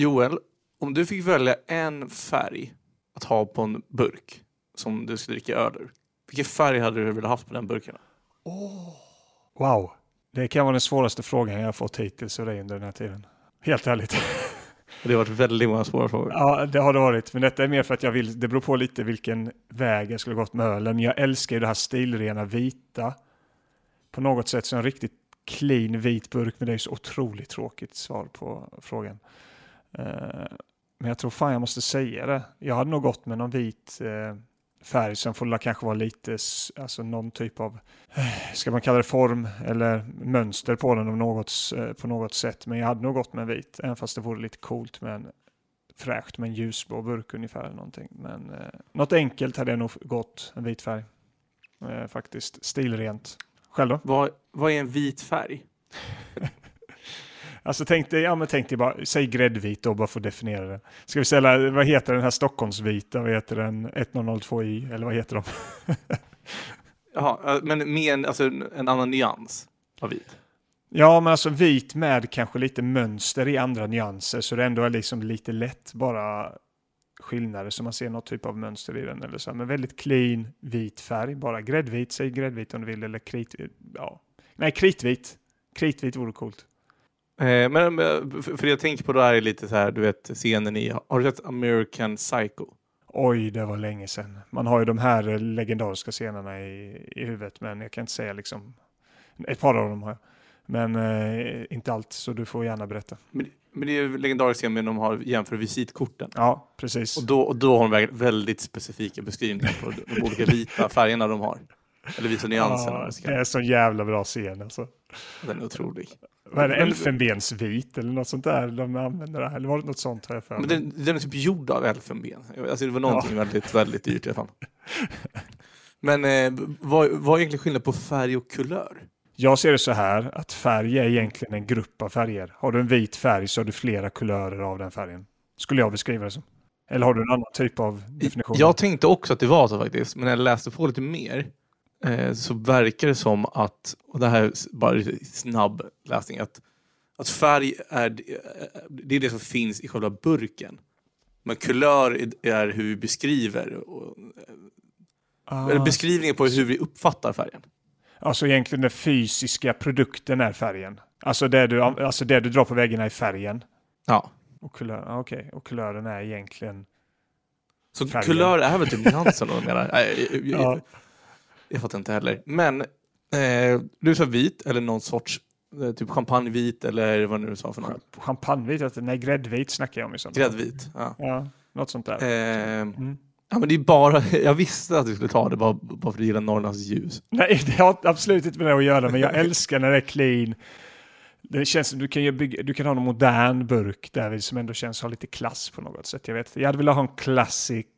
Joel, om du fick välja en färg att ha på en burk som du skulle dricka öl ur, vilken färg hade du velat haft på den burken? Oh. Wow, det kan vara den svåraste frågan jag har fått hittills under den här tiden. Helt ärligt. Det har varit väldigt många svåra frågor. Ja, det har det varit. Men detta är mer för att jag vill, det beror på lite vilken väg jag skulle gått med ölen. Men jag älskar ju det här stilrena vita. På något sätt så en riktigt clean vit burk. Men det är ju så otroligt tråkigt svar på frågan. Men jag tror fan jag måste säga det. Jag hade nog gått med någon vit färg som får kanske vara lite, alltså någon typ av, ska man kalla det form eller mönster på den på något sätt. Men jag hade nog gått med vit, även fast det vore lite coolt med en fräscht med en ljusblå burk ungefär eller någonting. Men något enkelt hade jag nog gått, en vit färg. Faktiskt, stilrent. Själv då? Vad är en vit färg? Alltså tänk dig bara, säg gräddvit då, bara för att definiera det. Ska vi ställa, vad heter den här Stockholmsvita? Vad heter den? 1002i? Eller vad heter de? Jaha, men med en annan nyans av vit. Ja, men alltså vit med kanske lite mönster i andra nyanser. Så det ändå är liksom lite lätt bara skillnader. Så man ser något typ av mönster i den eller så. Men väldigt clean vit färg. Bara gräddvit, säg gräddvit om du vill. Eller kritvit. Ja. Nej, kritvit. Kritvit vore coolt. Men för jag tänker på det här är lite så här, du vet, scenen i, har du sett American Psycho? Oj, det var länge sedan. Man har ju de här legendariska scenerna i huvudet, men jag kan inte säga liksom, ett par av dem har jag. Men inte allt, så du får gärna berätta. Men det är ju legendariska scener de har jämför visitkorten. Ja, precis. Och då har de väldigt specifika beskrivningar på de olika vita färgerna de har. Eller vita nyanserna. Ja, det är en sån jävla bra scen alltså. Den är otrolig. Vad är det, elfenbensvit eller något sånt där de använder det här? Eller var det något sånt här för? Men den är typ gjord av elfenben. Alltså det var någonting väldigt, väldigt dyrt i alla fall. Men vad är egentligen skillnad på färg och kulör? Jag ser det så här att färg är egentligen en grupp av färger. Har du en vit färg så har du flera kulörer av den färgen. Skulle jag beskriva det som. Eller har du en annan typ av definition? Jag tänkte också att det var så faktiskt. Men när jag läste på lite mer så verkar det som att, och det här är bara snabb läsning, att färg är det som finns i själva burken, men kulör är hur vi beskriver eller beskrivningen på hur vi uppfattar färgen. Alltså egentligen den fysiska produkten är färgen, alltså det du drar på väggen är färgen. Ja. Och kulör, okej. Och kulören är egentligen så färgen. Kulör är väl typ nyansen eller mer. Jag fattar inte heller. Men du sa vit eller någon sorts typ champagnevit eller vad nu du sa för något. Champagnevit? Nej, gräddvit snackar jag om. Sånt. Gräddvit, ja. Något sånt där. Ja, men det är bara, jag visste att du skulle ta det bara för att gilla Norrlands ljus. Nej, det har absolut inte med det att göra. Men jag älskar när det är clean. Det känns som du kan ha en modern burk där som ändå känns ha lite klass på något sätt. Jag hade velat ha en klassisk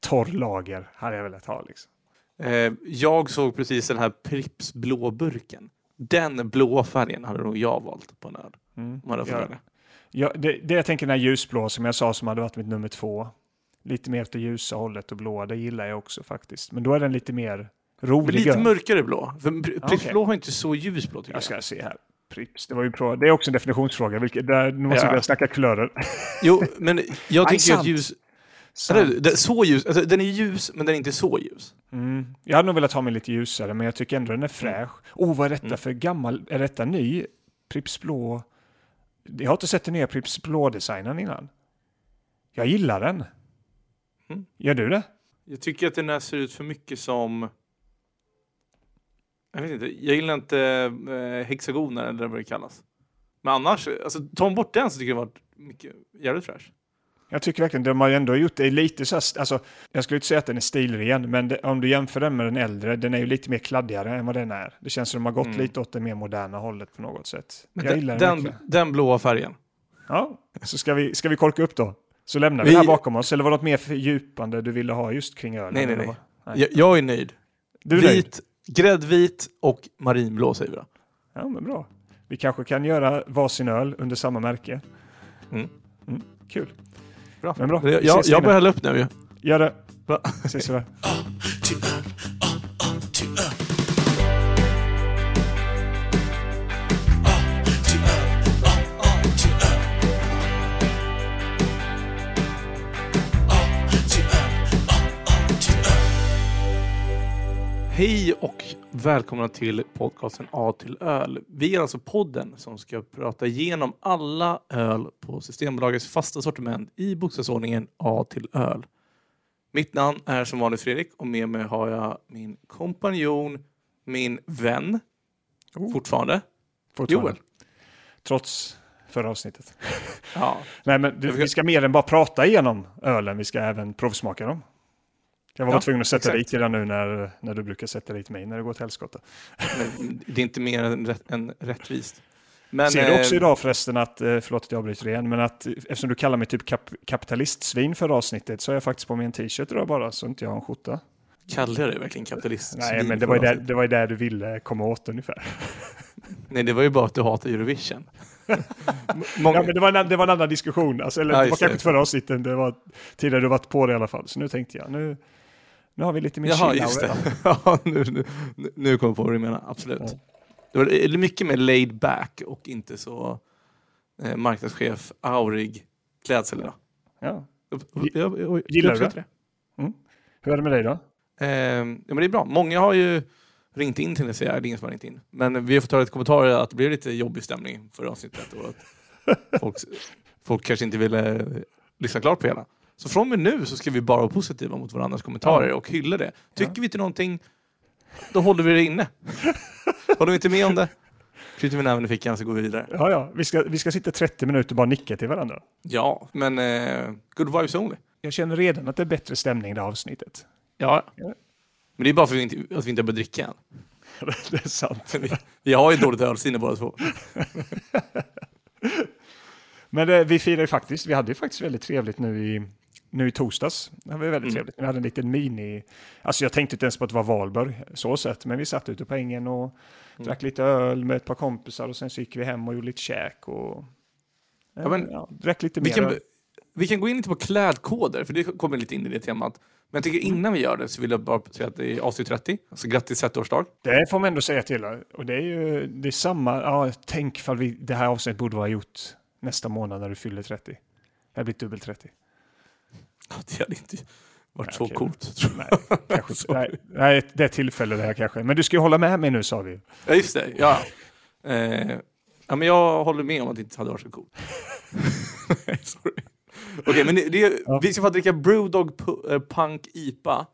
torrlager. Hade jag velat ha liksom. Jag såg precis den här Pripps blå burken. Den blå färgen hade nog jag valt på en öl. Det jag tänker, den här ljusblå som jag sa som hade varit mitt nummer 2. Lite mer åt det ljusa hållet och blå, det gillar jag också faktiskt. Men då är den lite mer rolig. Lite mörkare blå. För Pripps blå har inte så ljusblå tycker jag. Jag ska se här. Pripps, det var ju bra. Det är också en definitionsfråga. Där måste jag snacka kulörer. Jo, men jag tycker att ljus... Så ljus, alltså den är ljus men den är inte så ljus. Jag hade nog velat ha mig lite ljusare, men jag tycker ändå den är fräsch. Vad är detta för gammal? Är detta ny Pripps blå? Jag har inte sett den nya Pripps blå designen innan. Jag gillar den. Gör du det? Jag tycker att den här ser ut för mycket som, jag vet inte. Jag gillar inte hexagoner eller vad det kallas. Men annars, alltså ta bort den så tycker jag det var mycket jävligt fräsch. Jag tycker verkligen de har ändå gjort det lite så här, alltså, jag skulle inte säga att den är stilren, men om du jämför den med den äldre, den är ju lite mer kladdigare än vad den är. Det känns som de har gått lite åt det mer moderna hållet på något sätt. Men jag gillar den blåa färgen. Ja, så ska vi korka upp då? Så lämnar vi den här bakom oss. Eller var det något mer fördjupande du ville ha just kring ölen? Nej. Jag är nöjd. Du är nöjd? Gräddvit och marinblå säger vi då. Ja, men bra. Vi kanske kan göra varsin öl under samma märke. Kul. Bra. Men bra. Jag börjar hälla upp nu. Gör det. Bra. Ses sådär. Hej och välkomna till podcasten A till Öl. Vi är alltså podden som ska prata igenom alla öl på Systembolagets fasta sortiment i bokstavsordningen A till Öl. Mitt namn är som vanligt Fredrik och med mig har jag min kompanjon, min vän, fortfarande, Joel. Trots förra avsnittet. Ja. Nej, men vi ska mer än bara prata igenom ölen, vi ska även provsmaka dem. Jag var tvungen att sätta dit redan nu när du brukar sätta dit mig när det går till helskotta. Det är inte mer än rättvist. Men, ser du också idag förresten att, förlåt att jag bryter igen, men att eftersom du kallar mig typ kapitalistsvin för avsnittet så är jag faktiskt på mig en t-shirt idag bara så inte jag har en skjorta. Kallar du verkligen kapitalistsvin? Nej, men det var ju där du ville komma åt ungefär. Nej, det var ju bara att du hatar Eurovision. Ja, men det var en annan diskussion. Alltså, eller, det var kanske förra avsnittet, det var tidigare du varit på det i alla fall. Så nu tänkte jag, nu har vi lite mer chilla. Ja, nu kommer jag på vad du menar, absolut. Ja. Det var mycket mer laid back och inte så marknadschef, aurig klädsel. Då. Ja. Gillar du det? Mm. Hur är det med dig då? Ja, men det är bra. Många har ju ringt in till det, säger jag. Det är ingen som har ringt in. Men vi har fått ta lite kommentarer att det blev lite jobbig stämning förra avsnittet. Och att folk kanske inte ville lyssna klart på hela. Så från och med nu så ska vi bara vara positiva mot varandras kommentarer och hylla det. Tycker vi inte någonting, då håller vi det inne. Håller vi inte med om det, kryter vi näven i fickan så går vi vidare. Ja. Vi ska sitta 30 minuter och bara nicka till varandra. Ja, men good vibes only. Jag känner redan att det är bättre stämning i det avsnittet. Ja, men det är bara för att vi inte börjar dricka än. Det är sant. Vi har ju dåligt ölsinne båda två. Men vi hade ju faktiskt väldigt trevligt nu i torsdags. Det var väldigt trevligt. Vi hade en liten mini... Alltså jag tänkte inte ens på att det var Valborg, så sett. Men vi satt ute på ängen och drack lite öl med ett par kompisar. Och sen så gick vi hem och gjorde lite käk och drack lite mer. Vi kan gå in lite på klädkoder, för det kommer lite in i det temat. Men jag tycker innan vi gör det så vill jag bara säga att det är AC 30. Alltså grattis 1-årsdag. Det får man ändå säga till. Och det är ju samma... Ja, tänk ifall det här avsnittet borde vara gjort nästa månad när du fyller 30. Jag blir dubbel 30. Ja, det hade inte varit så coolt, tror jag. Nej, kanske, nej, det är tillfälle det här kanske. Men du ska ju hålla med mig nu, sa vi. Ja, just det. Ja. Men jag håller med om att det inte hade varit så coolt. Sorry. Okej, men vi ska få dricka Brewdog Punk IPA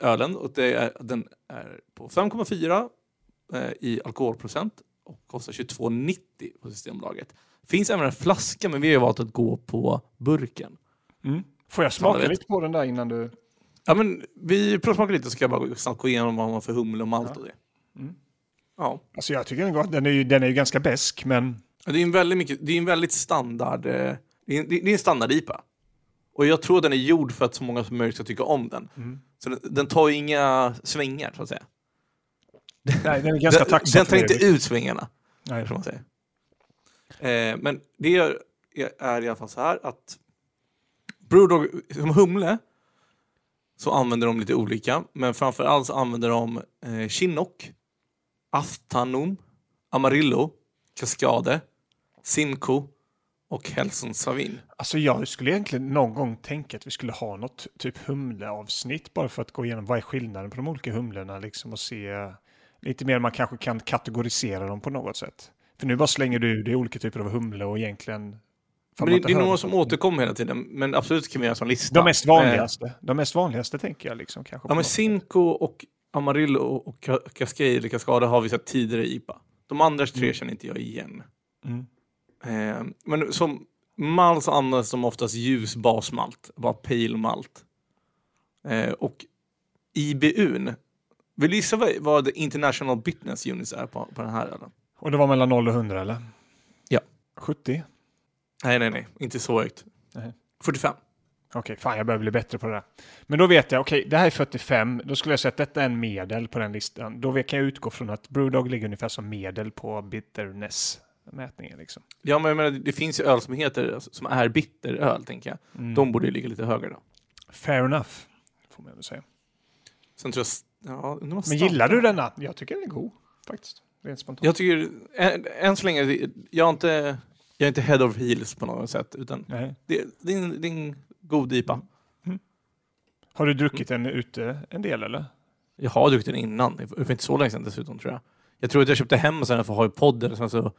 ölen, och den är på 5,4 i alkoholprocent och kostar 22,90 på Systembolaget. Finns även en flaska, men vi har ju valt att gå på burken. Får jag smaka lite på den där innan du... Ja, men vi provsmakar lite, så ska jag bara snabbt gå igenom vad man får humle och malt och det. Ja. Alltså jag tycker den är ju ganska besk, men... Det är en väldigt standard... Det är en standard IPA. Och jag tror den är gjord för att så många som möjligt ska tycka om den. Så den tar ju inga svängar, så att säga. Nej, den är ganska tacksam. Den tar inte ut svängarna. Nej, som man säger. Men det är i alla fall så här att Brewdog, som humle, så använder de lite olika. Men framförallt så använder de Chinook, Aftanum, Amarillo, Cascade, Simcoe och Helson Savin. Alltså jag skulle egentligen någon gång tänka att vi skulle ha något typ humleavsnitt bara för att gå igenom vad är skillnaden på de olika humlorna liksom, och se lite mer man kanske kan kategorisera dem på något sätt. För nu bara slänger du det olika typer av humle och egentligen... Men det är några som återkommer hela tiden, men absolut kan vi göra en sån lista. De mest vanligaste tänker jag liksom kanske. Ja, men Simcoe och Amarillo och Cascade har vi sett tidigare i IPA. De andra tre känner inte jag igen. Men som malt så används de oftast ljus basmalt, bara pale malt. Och IBUn. Vill du gissa vad The International Bitterness Units är på den här ölen? Och det var mellan 0 och 100 eller? Ja. 70? Nej. Inte så högt. 45. Okej, fan jag börjar bli bättre på det där. Men då vet jag, det här är 45. Då skulle jag säga att detta är en medel på den listan. Då kan jag utgå från att Brewdog ligger ungefär som medel på bitterness-mätningen. Liksom. Ja, men jag menar, det finns ju öl som är bitteröl, tänker jag. De borde ju ligga lite högre då. Fair enough, får man väl säga. Sen tror jag... Ja, men gillar du denna? Jag tycker den är god, faktiskt. Rent spontant. Jag tycker, än så länge, jag är inte head of heels på något sätt, utan det är en god IPA. Har du druckit en ute en del, eller? Jag har druckit den innan. Det var inte så länge sedan dessutom, tror jag. Jag tror att jag köpte hem sen för att ha i podden. Sen så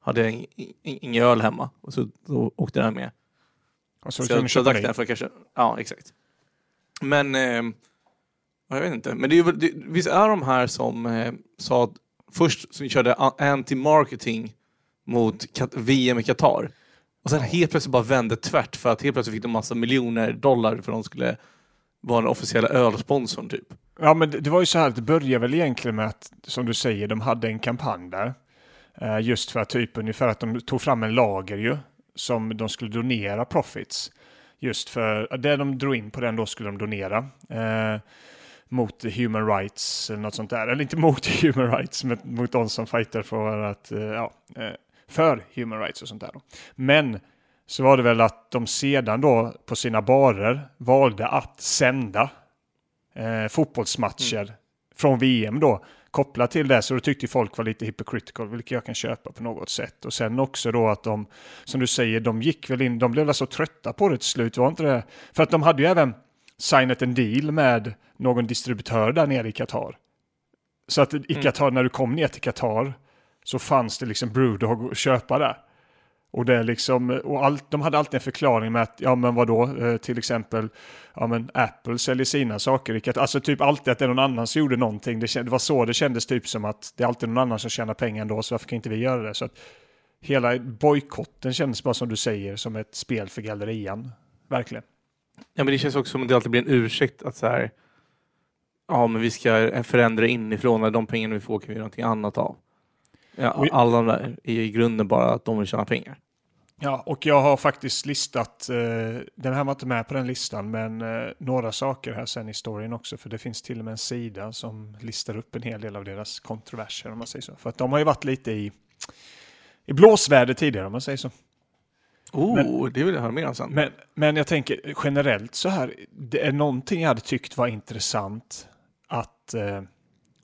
hade jag ingen öl hemma. Och så åkte den med. Alltså, så jag drack den för kanske... Ja, exakt. Men... jag vet inte. Men det är ju... visst är de här som sa att... Först så körde anti-marketing mot VM i Qatar. Och sen helt plötsligt bara vände tvärt. För att helt plötsligt fick de massa miljoner dollar för att de skulle... var den officiella ölsponsorn typ. Ja, men det var ju så här att det började väl egentligen med att, som du säger, de hade en kampanj där. Just för att typ ungefär att de tog fram en lager ju som de skulle donera profits. Just för det de drog in på den då skulle de donera mot human rights eller något sånt där. Eller inte mot human rights, men mot de som fightar för att för human rights och sånt där då. Men så var det väl att de sedan då på sina barer valde att sända fotbollsmatcher från VM då. Kopplat till det, så då tyckte folk var lite hypocritical, vilket jag kan köpa på något sätt. Och sen också då att de, som du säger, de gick väl in, de blev väl så trötta på det till slut, var inte det? För att de hade ju även signat en deal med någon distributör där nere i Qatar. Så att i Qatar, när du kom ner till Qatar så fanns det liksom Brewdog att köpa där. Och det liksom, och allt, de hade alltid en förklaring med att, ja men vadå, till exempel, ja men Apple säljer sina saker. Alltså typ alltid att det är någon annan som gjorde någonting. Det var så det kändes typ som att det är alltid någon annan som tjänar pengar ändå, så varför kan inte vi göra det? Så att hela bojkotten kändes bara, som du säger, som ett spel för gallerian. Verkligen. Ja, men det känns också som att det alltid blir en ursäkt att så här, ja men vi ska förändra inifrån, när de pengarna vi får kan vi göra någonting annat av. Ja, alla där är i grunden bara att de vill tjäna pengar. Ja, och jag har faktiskt listat, den här var inte med på den listan, men några saker här sen i storyn också, för det finns till och med en sida som listar upp en hel del av deras kontroverser, om man säger så. För att de har ju varit lite i blåsväder tidigare, om man säger så. Men, det vill jag höra mer om sen. Men jag tänker generellt så här, det är någonting jag hade tyckt var intressant att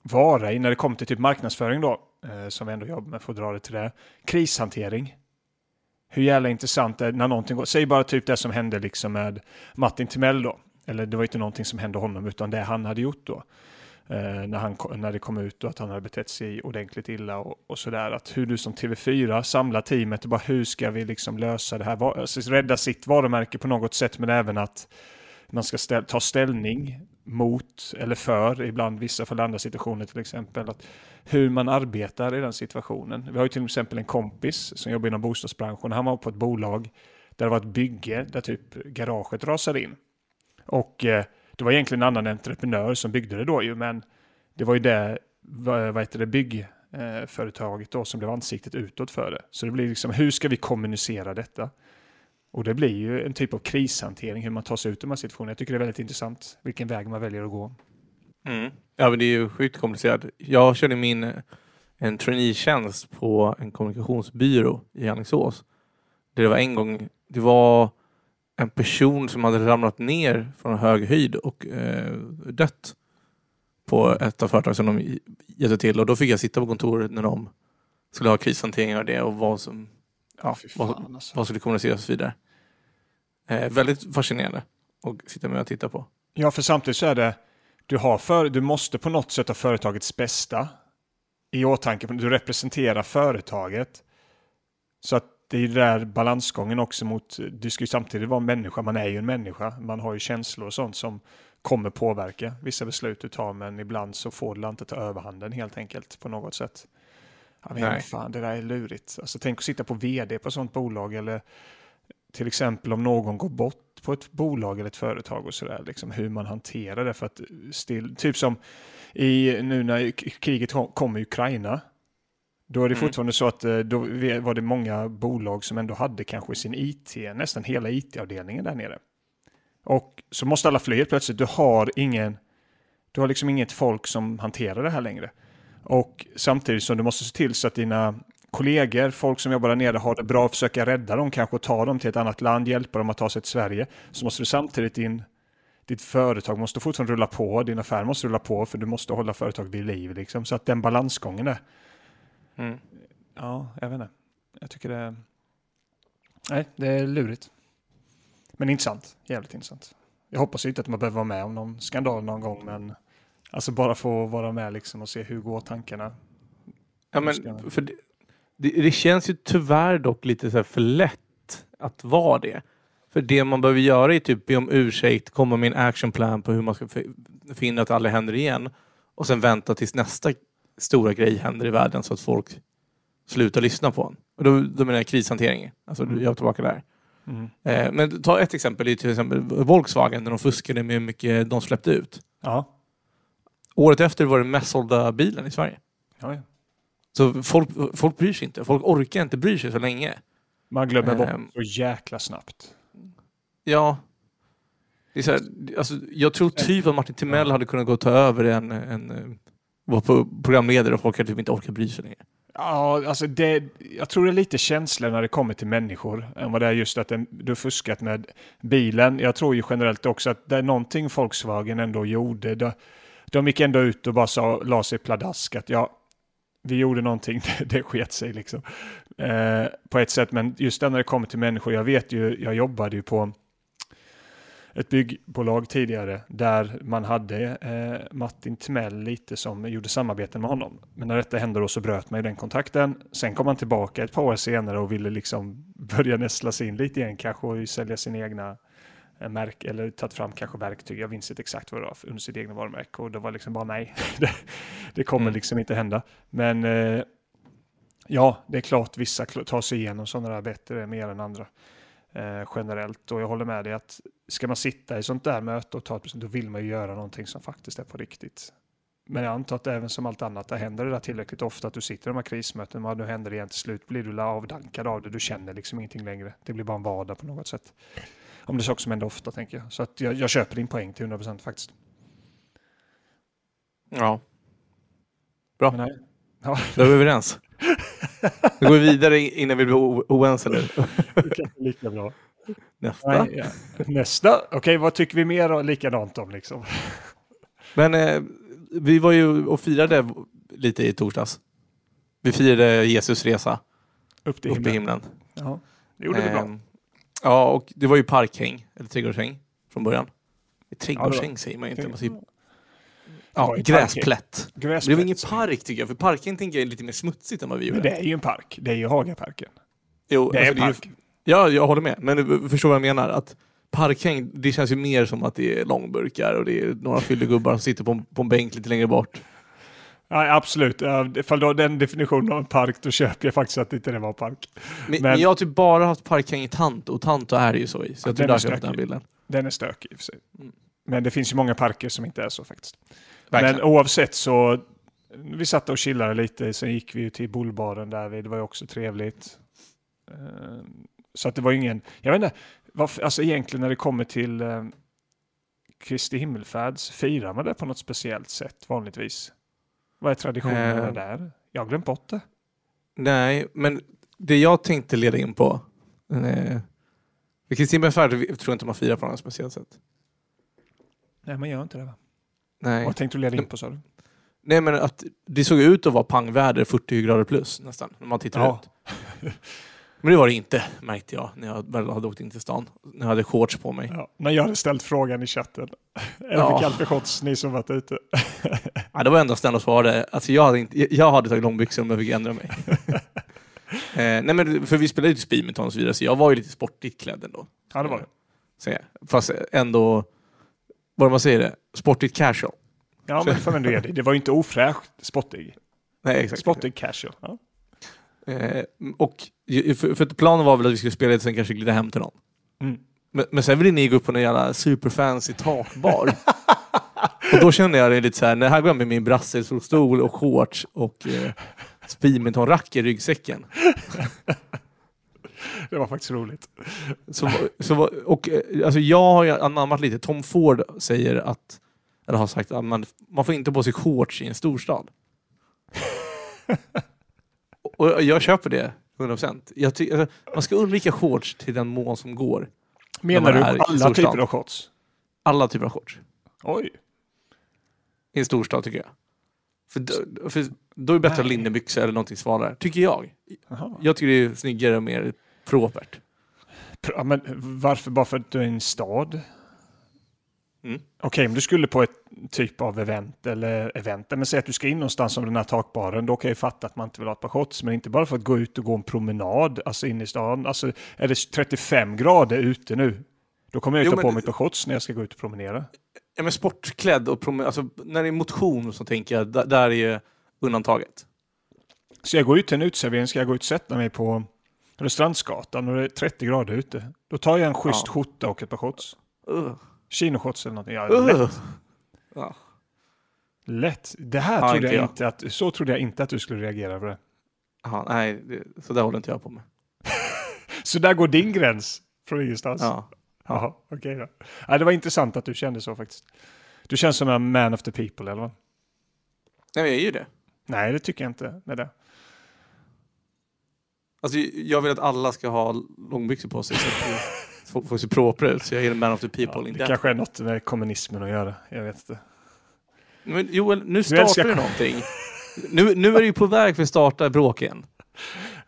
vara i när det kom till typ marknadsföring då, som vi ändå jobbar med, får dra det till det. Krishantering. Hur jävla intressant är när någonting går. Säg bara typ det som hände liksom med Martin Timell då. Eller det var inte någonting som hände honom, utan det han hade gjort då. När det kom ut då att han hade betett sig ordentligt illa och sådär. Att hur du som TV4 samlar teamet och bara, hur ska vi liksom lösa det här? Alltså, rädda sitt varumärke på något sätt, men även att man ska ta ställning mot eller för, ibland vissa för andra situationer till exempel, att hur man arbetar i den situationen. Vi har ju till exempel en kompis som jobbar inom bostadsbranschen. Han var på ett bolag där det var ett bygge där typ garaget rasade in. Och det var egentligen en annan entreprenör som byggde det då ju, men det var ju det, vad heter det, byggföretaget då som blev ansiktet utåt för det. Så det blir liksom, hur ska vi kommunicera detta? Och det blir ju en typ av krishantering, hur man tar sig ut ur de här situationerna. Jag tycker det är väldigt intressant vilken väg man väljer att gå. Mm. Ja, men det är ju sjukt komplicerat. Jag körde en trainee-tjänst på en kommunikationsbyrå i Alingsås. Det var en gång, det var en person som hade ramlat ner från en hög höjd och dött på ett av företag som de hjälpte till. Och då fick jag sitta på kontoret när de skulle ha krishantering av det och vad som... Ja, vad skulle kommuniceras vidare. Väldigt fascinerande att sitta med och titta på. Ja, för samtidigt så är det, du måste på något sätt ha företagets bästa i åtanke. Du representerar företaget. Så att det är ju där balansgången också mot, du ska ju samtidigt vara en människa, man är ju en människa. Man har ju känslor och sånt som kommer påverka vissa beslut du tar, men ibland så får du inte ta överhanden helt enkelt på något sätt. Ja, fan, det där är lurigt. Alltså, tänk att sitta på vd på ett sånt bolag, eller till exempel om någon går bort på ett bolag eller ett företag och sådär, liksom hur man hanterar det för att typ som nu när kriget kom i Ukraina, då är det fortfarande så att då var det många bolag som ändå hade kanske sin IT, nästan hela IT-avdelningen där nere. Och så måste alla fly plötsligt. Du har liksom inget folk som hanterar det här längre. Och samtidigt som du måste se till så att dina kollegor, folk som jobbar där nere, har det bra, försöka rädda dem, kanske ta dem till ett annat land, hjälpa dem att ta sig till Sverige. Så måste du samtidigt, ditt företag måste fortfarande rulla på, din affär måste rulla på, för du måste hålla företaget vid liv liksom. Så att den balansgången är... Ja, jag vet inte. Jag tycker det... Nej, det är lurigt. Men intressant. Jävligt intressant. Jag hoppas inte att man behöver vara med om någon skandal någon gång, men... Alltså bara få vara med liksom och se hur går tankarna. Ja, men för det känns ju tyvärr dock lite så här för lätt att vara det. För det man behöver göra är typ be om ursäkt, komma med en actionplan på hur man ska förhindra att det aldrig händer igen. Och sen vänta tills nästa stora grej händer i världen så att folk slutar lyssna på en. Och då menar jag krishanteringen. Alltså jag är tillbaka där. Mm. Men ta ett exempel, det är till exempel Volkswagen när de fuskade med hur mycket de släppte ut. Ja. Året efter var det mest sålda bilen i Sverige. Ja. Så folk bryr sig inte. Folk orkar inte bry sig så länge. Man glömmer bort så jäkla snabbt. Ja. Det är så här, alltså, jag tror typ att Martin Timell hade kunnat gå och ta över en var på programledare och folk hade typ inte orkat bry sig längre. Ja, alltså jag tror det är lite känslor när det kommer till människor än vad det är just att du har fuskat med bilen. Jag tror ju generellt också att det är någonting Volkswagen ändå gjorde. De gick ändå ut och bara la sig pladask att vi gjorde någonting, det sket sig liksom. På ett sätt, men just när det kommer till människor, jag jobbade ju på ett byggbolag tidigare där man hade Martin Timell lite som gjorde samarbeten med honom. Men när detta hände då så bröt man ju den kontakten. Sen kom han tillbaka ett par år senare och ville liksom börja näsla sig in lite igen kanske och sälja sin egna märke eller tagit fram kanske verktyg. Jag minns inte exakt vad det var under sitt egna varumärke och det var liksom bara nej. Det kommer liksom inte hända. Men det är klart vissa tar sig igenom sådana där bättre mer än andra. Generellt, och jag håller med dig att ska man sitta i sånt där möte och ta ett beslut, då vill man ju göra någonting som faktiskt är på riktigt. Men jag antar att även som allt annat, där händer det där tillräckligt ofta att du sitter i de här krismöten, men då händer det igen till slut, blir du avdankad av det, du känner liksom ingenting längre, det blir bara en vardag på något sätt. Om det är saker som händer ofta, tänker jag. Så att jag köper din poäng till 100% faktiskt. Ja. Bra. Då är vi överens. Vi går vidare innan vi blir oense nu. Det kanske lika bra. Nästa. Nej, ja. Nästa. Okej, vad tycker vi mer likadant om liksom? Men vi var ju och firade lite i torsdags. Vi firade Jesus resa. Upp i himlen. Ja, det gjorde vi bra. Ja, och det var ju parkhäng. Eller trädgårdshäng från början. Trädgårdshäng säger man ju inte. Man säger... Ja, gräsplätt. Det var ingen park tycker jag, för parken tänker jag är lite mer smutsigt än vad vi gjorde. Men det är ju en park, det är ju Hagaparken. Jo, det är en park. Ja, jag håller med, men förstår vad jag menar, att parkhäng, det känns ju mer som att det är långburkar och det är några fyllegubbar som sitter på en bänk lite längre bort. Ja, absolut, ifall du har den definitionen av en park, då köper jag faktiskt att det inte var park. Men jag har typ bara haft parkhäng i Tanto, och Tanto är det ju så i, så jag tror där köper den här bilden. Den är stökig i och för sig. Mm. Men det finns ju många parker som inte är så faktiskt. Verkligen. Men oavsett så, vi satt och chillade lite, sen gick vi ju till Bullbaren där, det var ju också trevligt. Så att det var ingen, jag vet inte, alltså egentligen när det kommer till Kristi himmelfärds, firar man det på något speciellt sätt vanligtvis? Vad är traditionerna där? Jag har glömt bort det. Nej, men det jag tänkte leda in på, Kristi himmelfärd tror inte man firar på något speciellt sätt. Nej, man gör inte det va? Nej. Vad tänkte du leda in på, sa du? Nej, men att det såg ut att vara pangväder 40 grader plus nästan, när man tittar ut. Men det var det inte, märkte jag, när jag väl hade åkt in till stan. När jag hade shorts på mig. Ja, när jag hade ställt frågan i chatten. Eller fick allt för shorts, ni som varit ute. Ja, det var ändå ständ och svarade. Alltså, jag hade tagit långbyxor om jag fick ändra mig. Nej, men för vi spelade ju speedminton och så vidare, så jag var ju lite sportigt klädd ändå. Ja, det var det. Fast ändå... Vad man säger det? Sportigt casual. Ja, men för mig är det. Det var ju inte ofräscht sportig. Nej, exakt. Sportig casual. Ja. Och för planen var väl att vi skulle spela lite, sen kanske glida hem till någon. Mm. Men sen ville ni gå upp på en jävla superfancy takbar. Och då kände jag det lite så här, när jag går med min brasselstol och shorts och speedmintonrack i ryggsäcken. Det var faktiskt roligt. Och alltså jag har ju anammat lite. Tom Ford säger att, eller har sagt att man får inte på sig shorts i en storstad. Och jag köper det 100%. Man ska undvika shorts till den mån som går. Menar du alla typer av shorts? Alla typer av shorts. Oj. I en storstad tycker jag. För då är det bättre linnebyxor eller någonting svalare, tycker jag. Aha. Jag tycker det är snyggare och mer propert. Men varför? Bara för att du är en stad? Mm. Okej, om du skulle på ett typ av event, men säg att du ska in någonstans som den här takbaren, då kan jag ju fatta att man inte vill ha ett par shots, men inte bara för att gå ut och gå en promenad, alltså in i stan, alltså är det 35 grader ute nu, då kommer jag ju ta på mig ett par shots när jag ska gå ut och promenera. Ja, men sportklädd och alltså när det är motion så tänker jag, där är ju undantaget. Så jag går ut till en utservering, ska jag gå ut och sätta mig på Restaurantgatan och det är 30 grader ute. Då tar jag en schysst skjorta och ett par shots. Kino-shots eller något. Ja, lätt. Lätt. Det här trodde jag inte att, så trodde jag inte att du skulle reagera på det. Aha, nej, så där håller inte jag på med. Så där går din gräns från ingenstans? Ja. Ja, okej då. Ja, det var intressant att du kände så faktiskt. Du känns som en man of the people, eller vad? Nej, jag är ju det. Nej, det tycker jag inte med det. Alltså, jag vill att alla ska ha långbyxor på sig så att folk får se propra ut. Så jag är en man of the people. Ja, det kanske är något med kommunismen att göra. Jag vet inte. Men Joel, nu startar du någonting. Nu är du på väg för att starta bråken.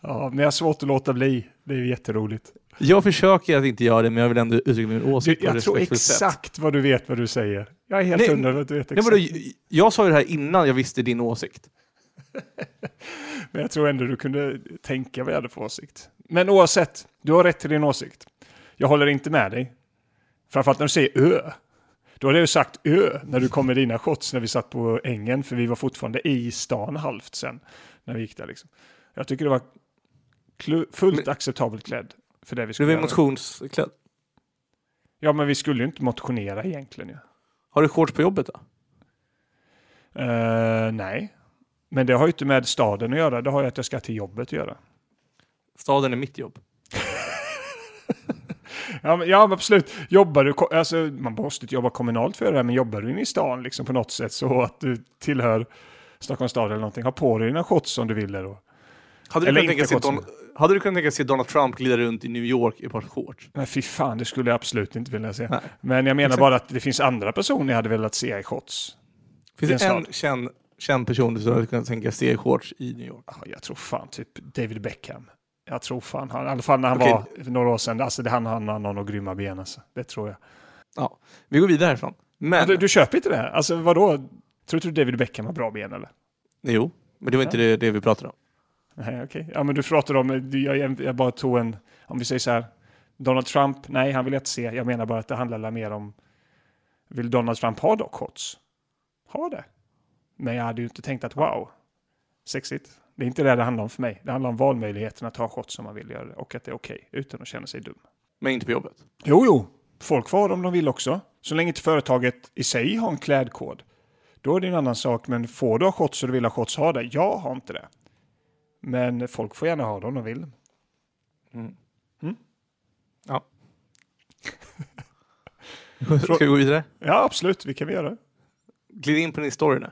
Ja, men jag har svårt att låta bli. Det är jätteroligt. Jag försöker att inte göra det, men jag vill ändå uttrycka min åsikt. Jag tror exakt vad du vet vad du säger. Jag är helt undrad att du vet exakt. Nej, men jag sa ju det här innan jag visste din åsikt. Men jag tror ändå du kunde tänka vad jag hade för åsikt. Men oavsett, du har rätt till din åsikt. Jag håller inte med dig. Framförallt när du säger ö. Då hade jag ju sagt ö när du kom med dina shots när vi satt på ängen. För vi var fortfarande i stan halvt sen när vi gick där. Liksom. Jag tycker det var fullt acceptabelt klädd. För det vi skulle göra. Du var motionsklädd? Ja, men vi skulle ju inte motionera egentligen. Ja. Har du shorts på jobbet då? Nej. Men det har ju inte med staden att göra. Det har ju att jag ska till jobbet att göra. Staden är mitt jobb. Ja, men absolut. Jobbar du, alltså, man måste inte jobba kommunalt för det här, men jobbar du in i stan liksom, på något sätt så att du tillhör Stockholms stad eller någonting. Ha på dig dina shots som du vill. Då. Hade du kunnat tänka sig Donald Trump glida runt i New York i par shorts? Nej, fy fan. Det skulle jag absolut inte vilja se. Nej. Men jag menar bara att det finns andra personer jag hade velat se i shots. Finns det en känd person som jag kan tänka se i shorts i New York? Ja, jag tror fan typ David Beckham. Jag tror fan han, i alla fall när han var några år sedan. Alltså det han har några grymma ben alltså. Det tror jag. Ja, vi går vidare härifrån. Men... Ja, du köper inte det här? Alltså vadå? Tror du David Beckham har bra ben eller? Jo, men det var inte det vi pratade om. Nej, okej. Ja, men du pratade om, jag bara tog en, om vi säger så här, Donald Trump, nej han vill inte se. Jag menar bara att det handlar mer om, vill Donald Trump ha dock shots? Ha det. Men jag hade ju inte tänkt att wow, sexigt. Det är inte det handlar om för mig. Det handlar om valmöjligheten att ha shots som man vill göra och att det är okej utan att känna sig dum. Men inte på jobbet? Jo. Folk får om de vill också. Så länge inte företaget i sig har en klädkod. Då är det en annan sak. Men får du ha shots och du vill ha shots, ha det. Jag har inte det. Men folk får gärna ha dem om de vill. Mm. Ja. Ska vi gå vidare? Ja, absolut. Vi kan göra det. Glid in på din story nu.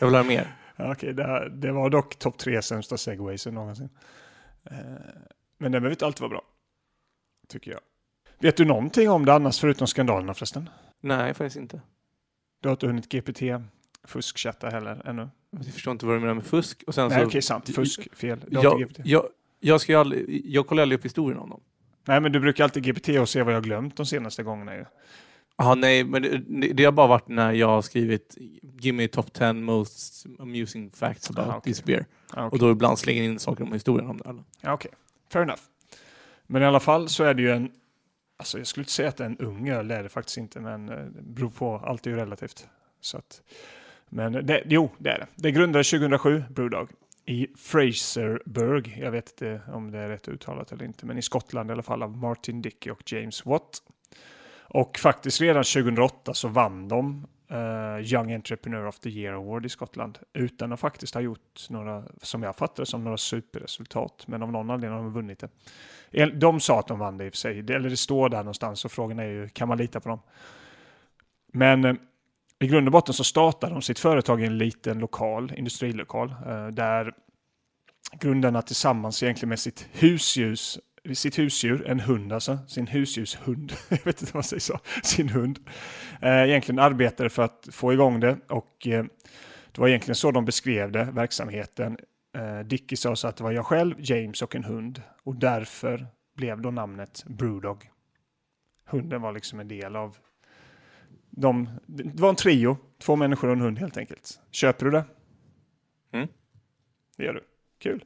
Jag vill ha mer. Okej, det var dock topp 3 sämsta segwaysen någonsin. Men det behöver inte alltid vara bra. Tycker jag. Vet du någonting om det annars förutom skandalerna förresten? Nej, faktiskt inte. Du har inte hunnit GPT-fuskchatta heller ännu. Jag förstår inte vad du menar med fusk. Och sen nej, okej, sant. Fusk, fel. Jag kollar aldrig upp historien om dem. Nej, men du brukar alltid GPT och se vad jag glömt de senaste gångerna ju. Ja, nej, men det har bara varit när jag har skrivit give me top 10 most amusing facts about this beer. Okay. Och då ibland slänger in saker om historien om det. Okej. Fair enough. Men i alla fall så är det ju en, alltså jag skulle inte säga att det är en ung öl, det är det faktiskt inte, men det beror på, allt är ju relativt. Så att, men det är det. Det grundades 2007, Brewdog, i Fraserburgh. Jag vet inte om det är rätt uttalat eller inte, men i Skottland i alla fall av Martin Dickie och James Watt. Och faktiskt redan 2008 så vann de Young Entrepreneur of the Year Award i Skottland. Utan att faktiskt ha gjort några, som jag fattade som några superresultat. Men av någon anledning har de vunnit det. De sa att de vann det i och för sig. Eller det står där någonstans och frågan är ju, kan man lita på dem? Men i grund och botten så startade de sitt företag i en liten lokal, industrilokal. Där grundarna tillsammans egentligen med sitt husdjur, en hund alltså, sin husdjurshund, jag vet inte vad man säger så, sin hund, egentligen arbetade för att få igång det och det var egentligen så de beskrev det, verksamheten. Dickie sa så att det var jag själv, James och en hund och därför blev då namnet Brewdog. Hunden var liksom en del av Det var en trio. 2 människor och en hund helt enkelt. Köper du det? Mm. Det gör du. Kul.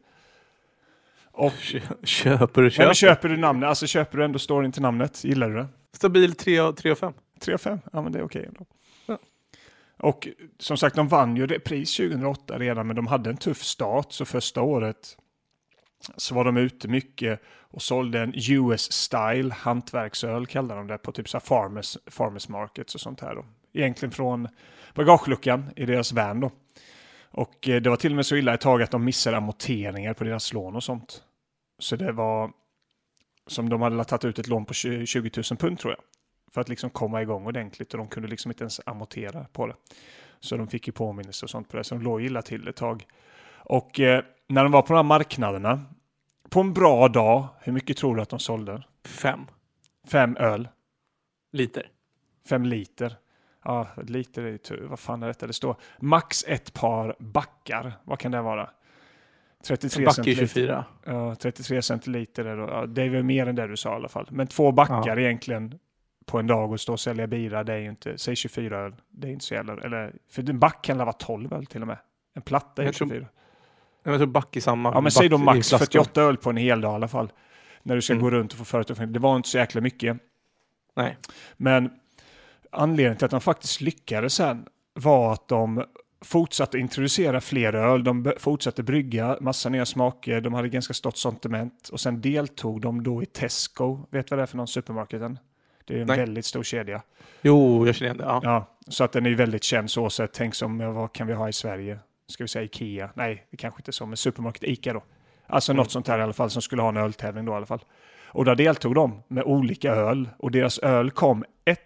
Och köper. Ja, men köper du namnet? Alltså köper du ändå står inte namnet. Gillar du det? Stabil 3 och 5. 3 och 5? Ja, men det är okej ändå. Ja. Och som sagt, de vann ju det pris 2008 redan, men de hade en tuff start. Så första året så var de ute mycket och sålde en US-style hantverksöl, kallar de det, på typ så farmers markets och sånt här då. Egentligen från bagageluckan i deras van då. Och det var till och med så illa ett tag att de missade amorteringar på deras lån och sånt. Så det var som de hade tagit ut ett lån på 20 000 pund tror jag. För att liksom komma igång ordentligt, och de kunde liksom inte ens amortera på det. Så de fick ju påminnelse och sånt på det. Så de låg illa till ett tag. Och när de var på de här marknaderna, på en bra dag, hur mycket tror du att de sålde? 5. 5 öl. Liter. 5 liter. Ja, liter är ju tur. Vad fan är detta? Det står max 1 par backar. Vad kan det vara? 33 back centiliter. 24. Ja, 33 centiliter. Ja, det är väl mer än det du sa i alla fall. Men 2 backar egentligen på en dag och stå och sälja bira, det är ju inte, säg 24 öl, det är inte så jävla, eller, för en back kan det vara 12 öl till och med. En platta är 24. Jag tror back i samma. Ja, men säg då max 48 öl på en hel dag i alla fall. När du ska gå runt och få företaget. Det var inte så jäkla mycket. Nej. Men anledningen till att de faktiskt lyckades sen var att de fortsatte introducera fler öl. De fortsatte brygga massa nya smaker. De hade ganska stort sortiment. Och sen deltog de då i Tesco. Vet vad det är för någon supermarketen? Det är en väldigt stor kedja. Jo, jag känner det. Ja. Ja, så att den är väldigt känd så. Så tänk som, vad kan vi ha i Sverige? Ska vi säga Ikea? Nej, det kanske inte är så. Men supermarket Ica då. Alltså något sånt här i alla fall som skulle ha en öltävling då i alla fall. Och där deltog de med olika öl. Och deras öl kom 1,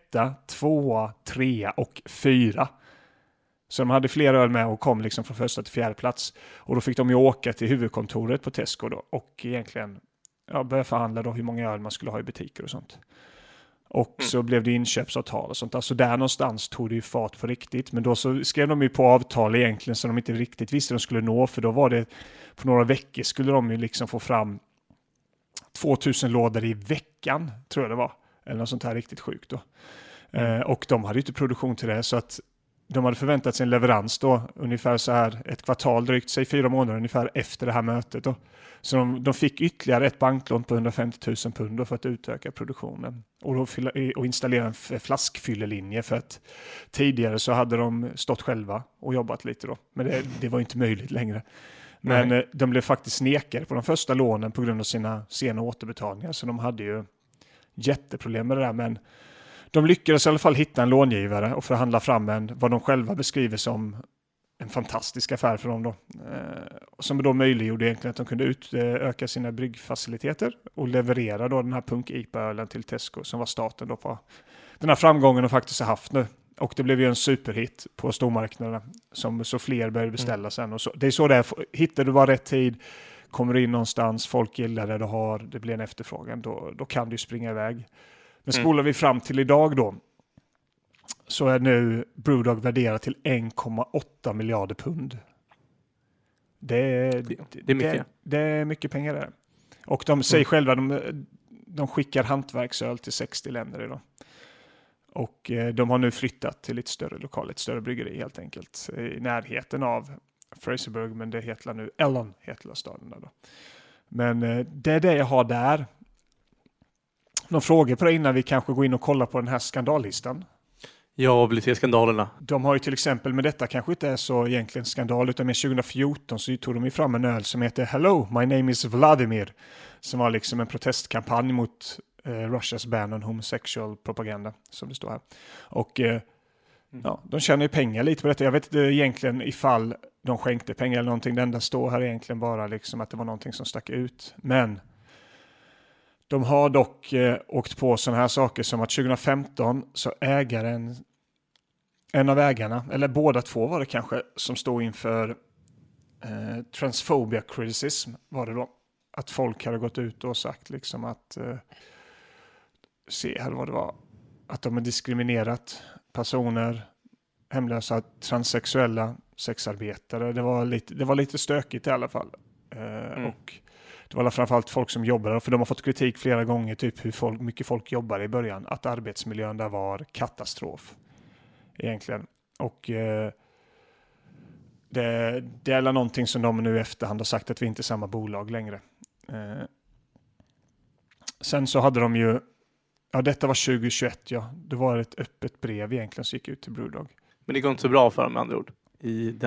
2, 3 och 4. Så de hade flera öl med och kom liksom från första till fjärde plats. Och då fick de ju åka till huvudkontoret på Tesco då. Och egentligen börja förhandla då hur många öl man skulle ha i butiker och sånt. Och så blev det inköpsavtal och sånt. Alltså där någonstans tog det ju fart på riktigt. Men då så skrev de ju på avtal egentligen som de inte riktigt visste de skulle nå. För då var det på några veckor skulle de ju liksom få fram 2000 lådor i veckan, tror jag det var. Eller något sånt här riktigt sjukt då. Och de hade ju inte produktion till det, så att de hade förväntat sig en leverans då ungefär så här ett kvartal drygt, säg 4 månader ungefär efter det här mötet då. Så de fick ytterligare ett banklån på 150 000 pund för att utöka produktionen. Och då installera en flaskfyllelinje, för att tidigare så hade de stått själva och jobbat lite då. Men det var inte möjligt längre. Men de blev faktiskt nekade på de första lånen på grund av sina sena återbetalningar. Så de hade ju jätteproblem med det där, men de lyckades i alla fall hitta en långivare och förhandla fram vad de själva beskriver som en fantastisk affär för dem då. Som då möjliggjorde egentligen att de kunde utöka sina bryggfaciliteter och leverera då den här Punk IPA-ölen till Tesco, som var starten då på den här framgången de faktiskt har haft nu. Och det blev ju en superhit på stormarknaderna, som så fler började beställa sen. Och så, det är så där, hittar du bara rätt tid, kommer in någonstans, folk gillar det du har, det blir en efterfrågan, då kan du springa iväg. Men spolar vi fram till idag då, så är nu Brewdog värderad till 1,8 miljarder pund. Det är mycket. Det är mycket pengar där. Och de säger själva, de skickar hantverksöl till 60 länder idag. Och de har nu flyttat till lite större lokal, ett större bryggeri helt enkelt. I närheten av Fraserburgh, men det heter nu Ellen, heter staden där då. Men det är det jag har där. Någon fråga på det innan vi kanske går in och kollar på den här skandallistan? Ja, vill se skandalerna. De har ju till exempel, men detta kanske inte är så egentligen skandal, utan med 2014 så tog de ju fram en öl som heter Hello, my name is Vladimir, som var liksom en protestkampanj mot Russias ban on homosexual propaganda, som det står här. Och de tjänar ju pengar lite på detta. Jag vet inte egentligen ifall de skänkte pengar eller någonting. Det enda står här egentligen bara liksom att det var någonting som stack ut. Men de har dock åkt på sådana här saker som att 2015 så ägaren, en av ägarna, eller båda två var det kanske, som stod inför transphobia criticism var det då. Att folk hade gått ut och sagt liksom att se här vad det var, att de har diskriminerat personer, hemlösa, transsexuella, sexarbetare. Det var lite stökigt i alla fall. Och det var framförallt folk som jobbar, för de har fått kritik flera gånger, typ hur mycket folk jobbar i början, att arbetsmiljön där var katastrof. egentligen. Och det är någonting som de nu i efterhand har sagt att vi inte är samma bolag längre. Sen så hade de ju, ja, detta var 2021, ja. Det var ett öppet brev egentligen som gick ut till Brewdog. Men det går inte så bra för dem med andra ord i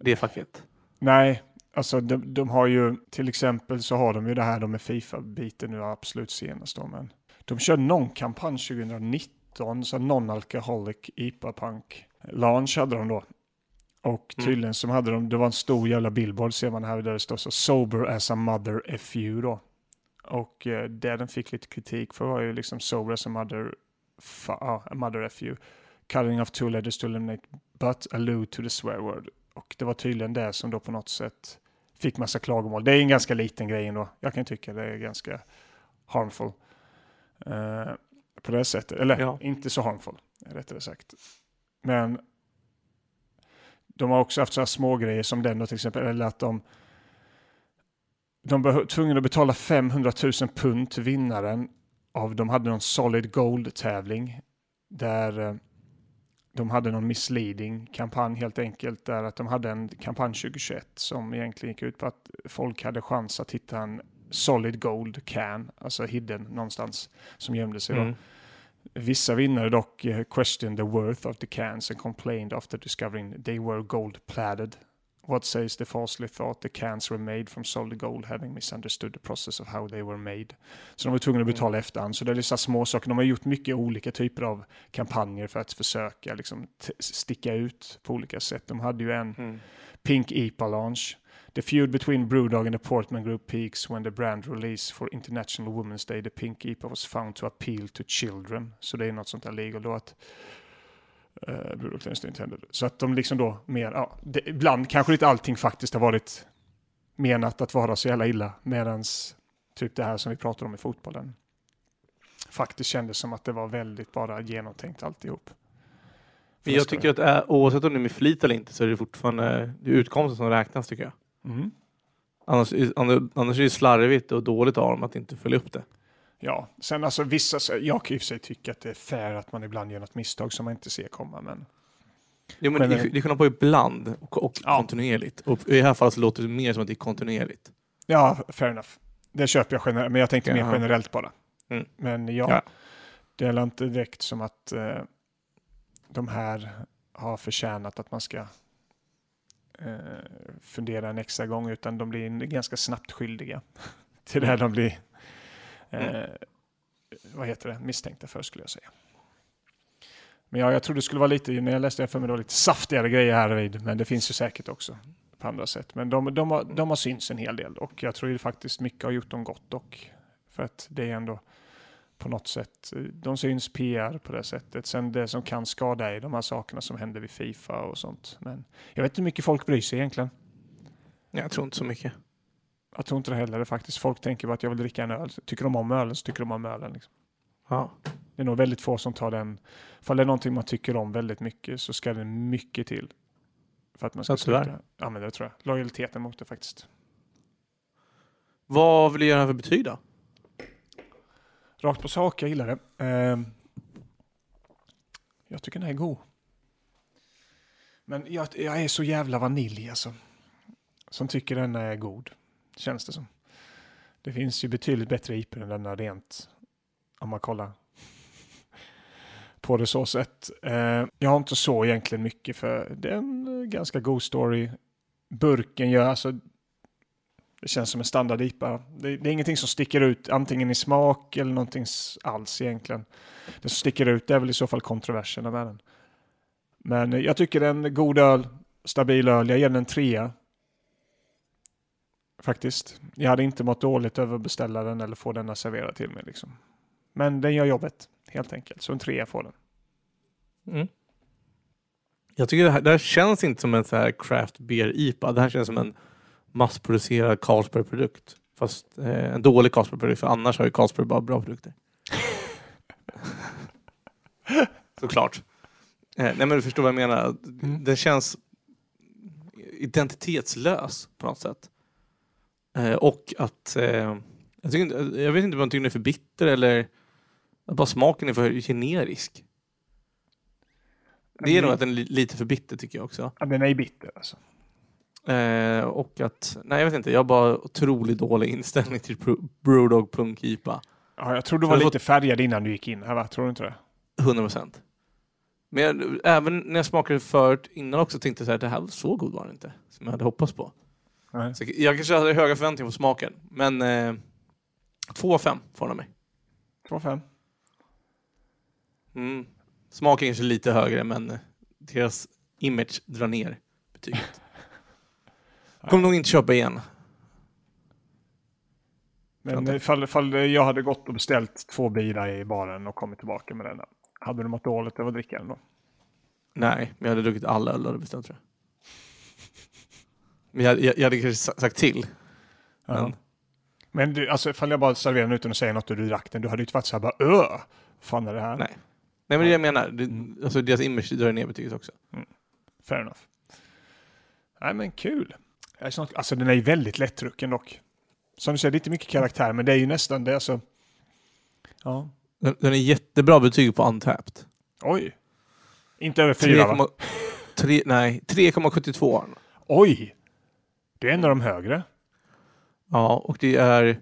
det facket. Nej, alltså de har ju, till exempel så har de ju det här, de är FIFA-biten nu absolut senast då, men de kör någon kampanj 2019, så non-alcoholic IPA-punk launch hade de då. Och tydligen som hade de, det var en stor jävla billboard ser man här där det står så sober as a mother f you då. Och där den fick lite kritik för var ju liksom sober as a mother, mother f you. Cutting off two letters to eliminate but allude to the swear word. Och det var tydligen det som då på något sätt fick massa klagomål. Det är en ganska liten grej ändå. Jag kan tycka det är ganska harmful. På det sättet. Eller inte så harmful, rättare sagt. Men de har också haft så här små grejer som den då till exempel. Eller att de var tvungna att betala 500,000 pund till vinnaren av, de hade någon solid gold-tävling där de hade någon misleading-kampanj helt enkelt, där att de hade en kampanj 2021 som egentligen gick ut på att folk hade chans att hitta en solid gold can, alltså hidden någonstans som gömde sig då. Vissa vinnare dock questioned the worth of the cans and complained after discovering they were gold-plated. What says the falsely thought the cans were made from solid gold, having misunderstood the process of how they were made. Så de var tvungna att betala efterhand. Så det är liksom små saker. De har gjort mycket olika typer av kampanjer för att försöka liksom sticka ut på olika sätt. De hade ju en Pink IPA launch. The feud between Brewdog and the Portman Group peaks when the brand release for International Women's Day, the Pink IPA was found to appeal to children. Så det är något sånt där legal då att så att de liksom då mer, ja, ibland kanske inte allting faktiskt har varit menat att vara så jävla illa, medans typ det här som vi pratar om i fotbollen faktiskt kändes som att det var väldigt bara genomtänkt alltihop. Men jag tycker att oavsett om det är med flit eller inte så är det fortfarande det utkomsten som räknas tycker jag. Annars är det slarvigt och dåligt av dem att inte följa upp det. Ja, sen alltså vissa, jag kan ju för sig tycka att det är fair att man ibland gör något misstag som man inte ser komma, men... Jo, men det kan man på ibland och kontinuerligt. Och i det här fallet så låter det mer som att det är kontinuerligt. Ja, fair enough. Det köper jag generellt, men jag tänkte mer generellt bara. Men det är inte direkt som att de här har förtjänat att man ska fundera en extra gång, utan de blir ganska snabbt skyldiga till det här de blir... vad heter det? Misstänkta för skulle jag säga. Men ja, jag tror det skulle vara lite, när jag läste det för mig då, lite saftigare grejer här vid, men det finns ju säkert också på andra sätt. Men de har syns en hel del och jag tror ju faktiskt mycket har gjort dem gott, och för att det är ändå på något sätt, de syns PR på det sättet. Sen det som kan skada är de här sakerna som händer vid FIFA och sånt, men jag vet inte hur mycket folk bryr sig egentligen. Jag tror inte så mycket. Jag tror inte det heller faktiskt. Folk tänker bara att jag vill dricka en öl. Tycker de om ölen så tycker de om ölen. Liksom. Ja. Det är nog väldigt få som tar den. För det är någonting man tycker om väldigt mycket så ska det mycket till. För att man ska sluta. Ja, men det tror jag. Lojaliteten mot det faktiskt. Vad vill du göra för betyg då? Rakt på sak, jag gillar det. Jag tycker den är god. Men jag är så jävla vanilj alltså. Som tycker den är god. Känns det som. Det finns ju betydligt bättre IP än denna rent. Om man kollar på det så sätt. Jag har inte så egentligen mycket för. Det är en ganska god story. Burken gör alltså. Det känns som en standard IPA. Det är ingenting som sticker ut. Antingen i smak eller någonting alls egentligen. Det som sticker ut är väl i så fall kontroverserna med den. Men jag tycker en god öl. Stabil öl. Jag ger den en 3. Faktiskt. Jag hade inte mått dåligt över att beställa den eller få den serverad till mig. Liksom. Men den gör jobbet, helt enkelt. Så en 3 får den. Mm. Jag tycker det här känns inte som en så här craft beer IPA. Det här känns som en massproducerad Carlsberg-produkt. Fast en dålig Carlsberg-produkt, för annars har ju Carlsberg bara bra produkter. Såklart. Nej, men du förstår vad jag menar. Den känns identitetslös på något sätt. Och att jag vet inte om man tycker den är för bitter eller att bara smaken är för generisk. Det är nog att den är lite för bitter tycker jag också. Ja, den är bitter alltså. Och att, nej jag vet inte, jag har bara otroligt dålig inställning till Brewdog Punk IPA. Ja, jag tror du var lite färgad innan du gick in här, va? Tror du inte det? 100%. Men jag, även när jag smakade förut innan också tänkte jag att det här var så god var det inte. Som jag hade hoppats på. Nej. Så jag kanske hade höga förväntningar på smaken. Men 2,5 får den mig. 2,5. Mm. Smaken kanske lite högre, men deras image drar ner betyget. Kommer nog inte köpa igen. Men ifall jag hade gått och beställt 2 bilar i baren och kommit tillbaka med den där, hade du mått dåligt över att dricka den då? Nej, men jag hade druckit alla öl och beställt, tror jag. Men jag hade kanske sagt till. Ja. Men du, alltså, ifall jag bara serverar den utan att säga något och du drack den, du hade ju inte varit så här bara, fan är det här? Nej. Nej, men det jag menar. Alltså deras image drar ner betyget också. Mm. Fair enough. Nej, men kul. Alltså den är ju väldigt lättdrucken dock. Som du säger, det är inte mycket karaktär, men det är ju nästan det. Alltså. Ja. Den är jättebra betyg på Untappd. Oj. Inte över 4, va? 3,72. Oj. Det är en av de högre. Ja, och det är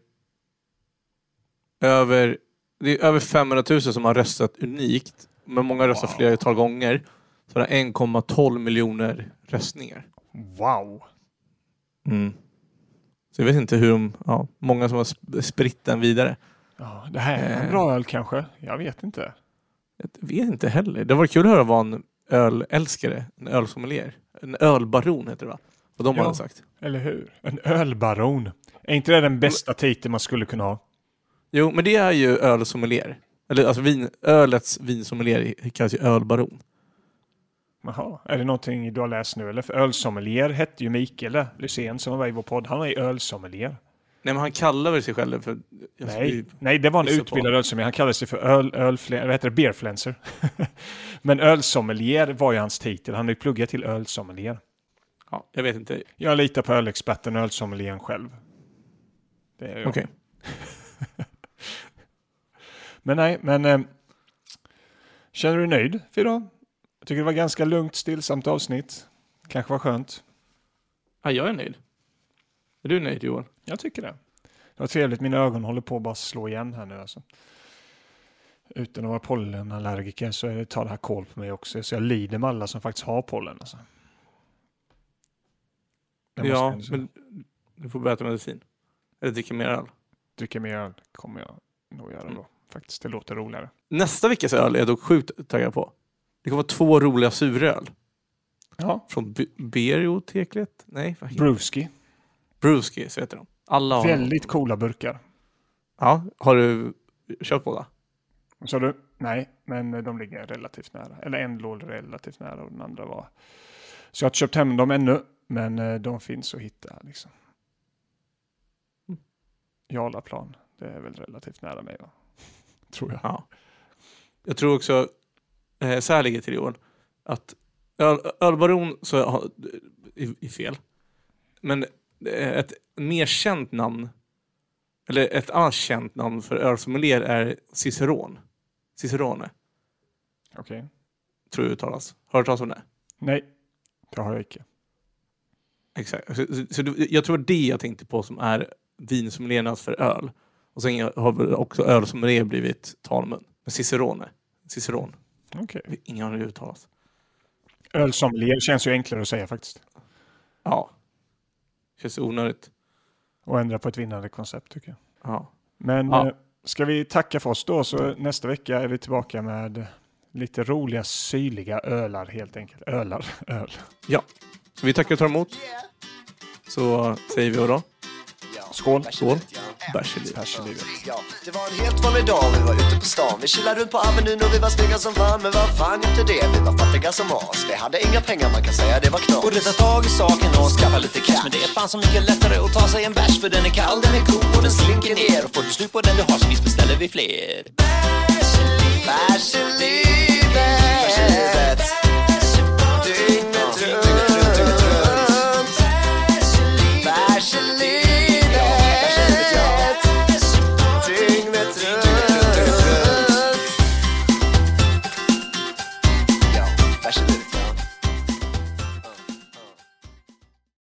över... Det är över 500 000 som har röstat unikt. Men många röstar flertal gånger. Så det är 1,12 miljoner röstningar. Wow. Mm. Så jag vet inte hur många som har spritt den vidare. Ja, det här är en bra öl kanske. Jag vet inte. Jag vet inte heller. Det var kul att höra vad en ölälskare, en ölsommelier, en ölbaron heter det, va? Vad de hade sagt. Eller hur? En ölbaron. Är inte det den bästa titeln man skulle kunna ha? Jo, men det är ju ölsommelier. Eller alltså ölets vinsommelier kallas ju ölbaron. Jaha, är det någonting du har läst nu? Eller för ölsommelier hette ju Mikael Lysén som var i vår podd. Han är ju ölsommelier. Nej, men han kallar väl sig själv för... Nej, det var en utbildad ölsommelier. Han kallade sig för vad heter det? Beer flenser. Men ölsommelier var ju hans titel. Han är ju pluggat till ölsommelier. Ja, jag vet inte. Jag litar på ölexperten och ölsommelieren själv. Det är jag. Okej. Men nej, känner du dig nöjd för idag? Jag tycker det var ganska lugnt, stillsamt avsnitt. Kanske var skönt. Ja, jag är nöjd. Är du nöjd, Joel? Jag tycker det. Det var trevligt, mina ögon håller på att bara slå igen här nu alltså. Utan att vara pollenallergiker så tar det här koll på mig också. Så jag lider med alla som faktiskt har pollen alltså. Men du får bättre medicin. Eller dricka mer öl. Dricka mer öl kommer jag nog göra då. Faktiskt, det låter roligare. Nästa veckas öl är jag dock sjukt taggad på. Det kommer vara 2 roliga suröl. Ja. Från Berioteklet. Nej, vad heter det? Brewski, så heter de. Alla har väldigt coola burkar. Ja, har du köpt båda? Så du? Nej, men de ligger relativt nära. Eller en låg relativt nära och den andra var... Så jag har inte köpt hem dem ännu, men de finns att hitta liksom. Jarlaplan, det är väl relativt nära mig, va? Tror jag. Ja. Jag tror också så här ligger till i år att Ölbaron så är fel. Men ett mer känt namn eller ett annat känt namn för ölsommelier är Cicerone. Okej. Tror jag uttalas. Har du hört talas om det? Nej, det har jag inte. Exakt. Så jag tror det jag tänkte på som är vin som lenas för öl. Och sen har också öl som det blivit talmun. Men Cicerone. Okej. Okay. Ingen har det uttalas. Öl som ler känns ju enklare att säga faktiskt. Ja. Känns onödigt. Och ändra på ett vinnande koncept tycker jag. Ja. Men ska vi tacka för oss då? Så nästa vecka är vi tillbaka med lite roliga, syrliga ölar helt enkelt. Öl. Ja. Så vi tackar och tar emot. Så säger vi då. Skål. Bärselivet. Ja, det var en helt vanlig dag, vi var ute på stan. Vi chillade runt på Avenyn och vi var snygga som fan. Men vad fan inte det, vi var fattiga som as. Vi hade inga pengar, man kan säga det var knas. Borde ta tag i saken och skaffa lite cash. Men det är fan så mycket lättare att ta sig en bärs. För den är kall, den är cool och den slinker ner. Och får du slut på den du har så visst beställer vi fler. Bärselivet. Dygnet runt. Bärselivet. Varsågod.